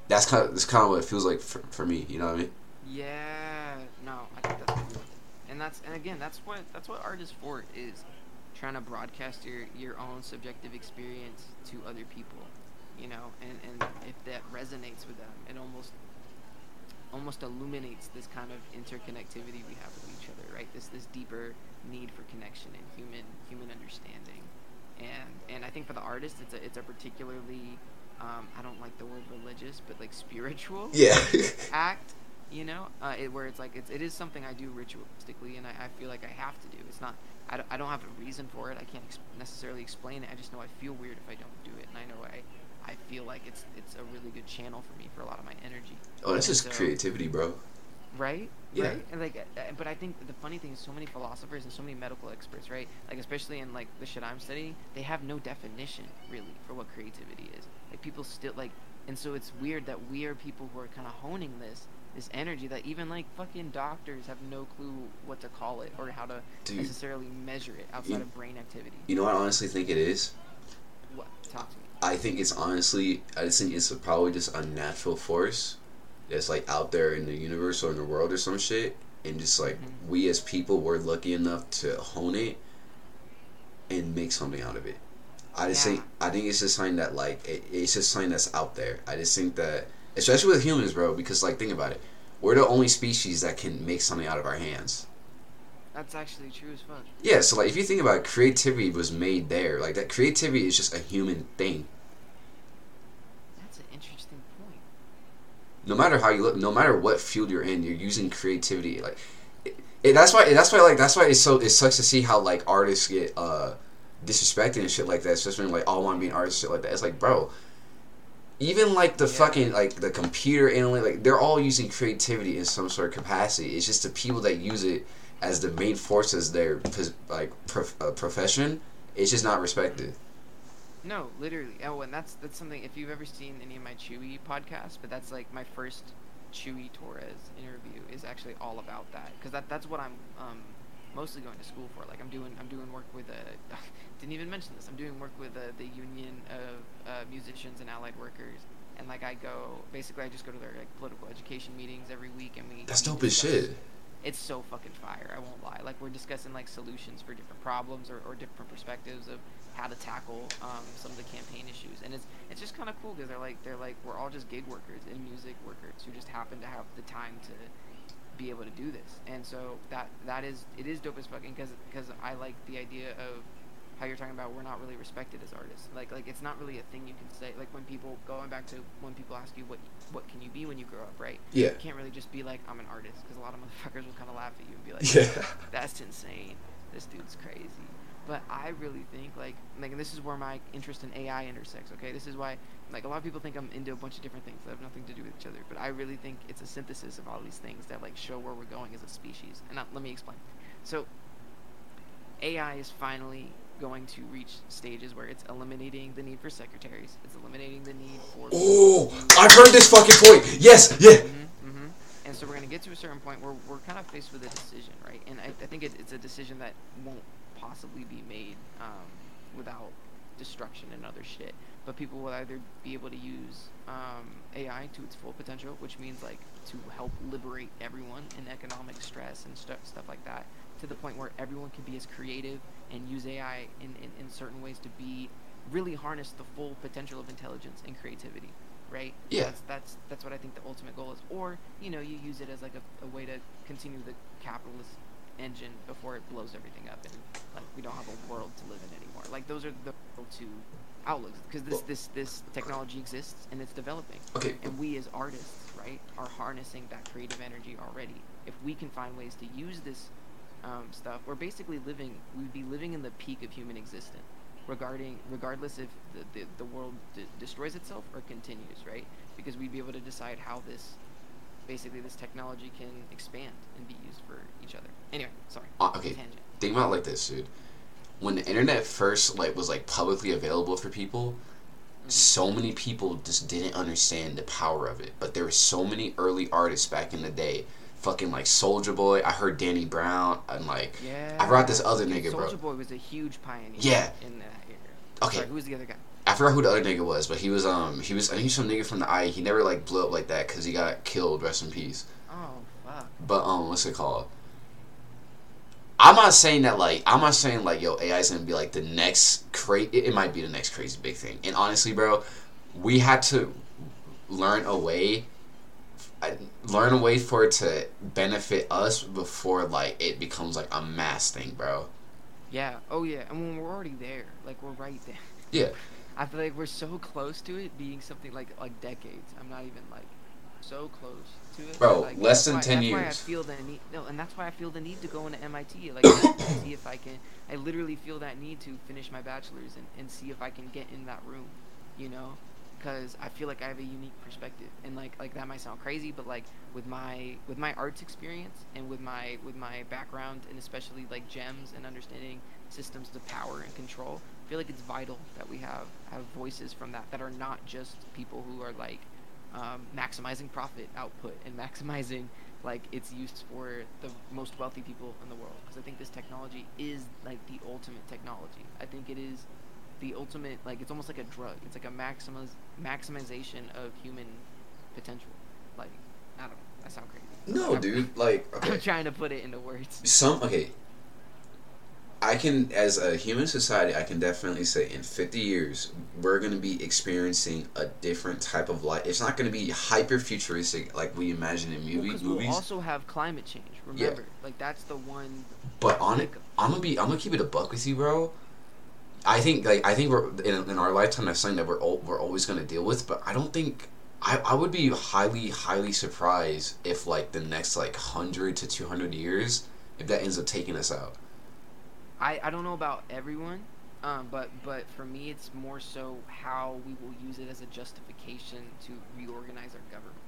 that's kind of that's kind of what it feels like for, for me. You know what I mean? Yeah. No, I think that's cool. and that's and again that's what that's what art is for is trying to broadcast your your own subjective experience to other people. You know, and, and if that resonates with them, it almost almost illuminates this kind of interconnectivity we have with each other, right? This this deeper need for connection and human human understanding, and and I think for the artist, it's a it's a particularly um, I don't like the word religious, but like spiritual yeah. act, you know, uh, it, where it's like it's it is something I do ritualistically, and I, I feel like I have to do. It's not. I don't, I don't have a reason for it. I can't ex- necessarily explain it. I just know I feel weird if I don't do it, and I know I. I feel like it's it's a really good channel for me for a lot of my energy. Oh, that's just so, creativity, bro. Right? Yeah. Right? And like, but I think the funny thing is so many philosophers and so many medical experts, right? Like, especially in, like, the shit I'm studying, they have no definition, really, for what creativity is. Like, people still, like... And so it's weird that we are people who are kind of honing this, this energy that even, like, fucking doctors have no clue what to call it or how to Dude, necessarily measure it outside you, of brain activity. You know what I honestly think it is? What? Talk to me. I think it's honestly, I just think it's probably just a natural force that's like out there in the universe or in the world or some shit, and just like mm-hmm. we as people were lucky enough to hone it and make something out of it. I just yeah. think I think it's just something that like it, it's just something that's out there. I just think that especially with humans, bro, because like think about it, we're the only species that can make something out of our hands. That's actually true as fuck. Yeah, so like if you think about it, creativity was made there. Like that creativity is just a human thing. That's an interesting point. No matter how you look, no matter what field you're in, you're using creativity. Like it, And that's why. And that's why. Like that's why it's so. It sucks to see how like artists get uh, disrespected and shit like that. Especially when like all want to be an artist, shit like that. It's like, bro. Even like the yeah. fucking like the computer analyst, like they're all using creativity in some sort of capacity. It's just the people that use it as the main force as their like prof- uh, profession. It's just not respected. No, literally. Oh, and that's that's something. If you've ever seen any of my Chewy podcasts, but that's like my first Chewy Torres interview is actually all about that, because that that's what I'm um, mostly going to school for. Like I'm doing I'm doing work with a didn't even mention this. I'm doing work with a, the Union of uh, Musicians and Allied Workers, and like I go basically I just go to their like political education meetings every week, and we that's dope as shit. It's so fucking fire. I won't lie. Like we're discussing like solutions for different problems or, or different perspectives of how to tackle um, some of the campaign issues, and it's it's just kind of cool because they're like they're like we're all just gig workers and music workers who just happen to have the time to be able to do this, and so that that is it is dope as fucking because because I like the idea of how you're talking about we're not really respected as artists. Like like it's not really a thing you can say. Like when people going back to when people ask you what what can you be when you grow up, right? Yeah. You can't really just be like I'm an artist because a lot of motherfuckers will kind of laugh at you and be like, yeah. That's insane. This dude's crazy. But I really think like like and this is where my interest in A I intersects. Okay, this is why like a lot of people think I'm into a bunch of different things that have nothing to do with each other. But I really think it's a synthesis of all these things that like show where we're going as a species. And I, let me explain. So A I is finally going to reach stages where it's eliminating the need for secretaries. It's eliminating the need for... Oh, I've heard this fucking point. Yes, yeah. Mm-hmm, mm-hmm. And so we're going to get to a certain point where we're kind of faced with a decision, right? And I, I think it, it's a decision that won't possibly be made um, without destruction and other shit. But people will either be able to use um, A I to its full potential, which means like to help liberate everyone in economic stress and st- stuff like that, to the point where everyone can be as creative and use A I in, in, in certain ways to be really harness the full potential of intelligence and creativity, right? Yeah. That's that's, that's what I think the ultimate goal is. Or, you know, you use it as like a, a way to continue the capitalist engine before it blows everything up and like we don't have a world to live in anymore. Like those are the two outlooks because this, well, this, this technology exists and it's developing. Okay. And we as artists, right, are harnessing that creative energy already. If we can find ways to use this Um, stuff, we're basically living, we'd be living in the peak of human existence, regarding, regardless if the, the, the world d- destroys itself or continues, right? Because we'd be able to decide how this, basically this technology can expand and be used for each other. Anyway, sorry. Uh, okay, tangent. Think about it like this, dude. When the internet first like was like publicly available for people, mm-hmm. so many people just didn't understand the power of it. But there were so many early artists back in the day fucking like Soulja Boy, I heard Danny Brown, and like yeah. I forgot this other nigga, Soulja bro. Soulja Boy was a huge pioneer. Yeah. In that era. Okay. Sorry, who was the other guy? I forgot who the other nigga was, but he was um he was I think he was some nigga from the I. He never like blew up like that because he got killed. Rest in peace. Oh fuck. But um, what's it called? I'm not saying that like I'm not saying like yo A I is gonna be like the next crazy. It, it might be the next crazy big thing. And honestly, bro, we had to learn a way. I learn a way for it to benefit us before like it becomes like a mass thing, bro. Yeah. Oh yeah. And when we're already there, like we're right there. Yeah. I feel like we're so close to it being something like like decades. I'm not even like so close to it. Bro, like, less than why, ten that's years. That's why I feel the need. No, and that's why I feel the need to go into M I T. Like see if I can. I literally feel that need to finish my bachelor's and, and see if I can get in that room. You know. Because I feel like I have a unique perspective, and like like that might sound crazy, but like with my with my arts experience and with my with my background, and especially like gems and understanding systems of power and control, I feel like it's vital that we have have voices from that that are not just people who are like um, maximizing profit output and maximizing like its use for the most wealthy people in the world. Because I think this technology is like the ultimate technology. I think it is. The ultimate, like, it's almost like a drug. It's like a maximiz- maximization of human potential. Like, I don't know. That sounds crazy. No, I'm, dude. Like, okay. I'm trying to put it into words. Some, okay. I can, as a human society, I can definitely say in fifty years, we're going to be experiencing a different type of life. It's not going to be hyper-futuristic like we imagine in movie, well, movies. We'll also have climate change, remember. Yeah. Like, that's the one. But on it, I'm going to be, I'm going to keep it a buck with you, bro. I think like I think we're in, in our lifetime that's something that we're all, we're always going to deal with, but I don't think I, I would be highly highly surprised if like the next like one hundred to two hundred years if that ends up taking us out? I, I don't know about everyone, um, but but for me it's more so how we will use it as a justification to reorganize our government.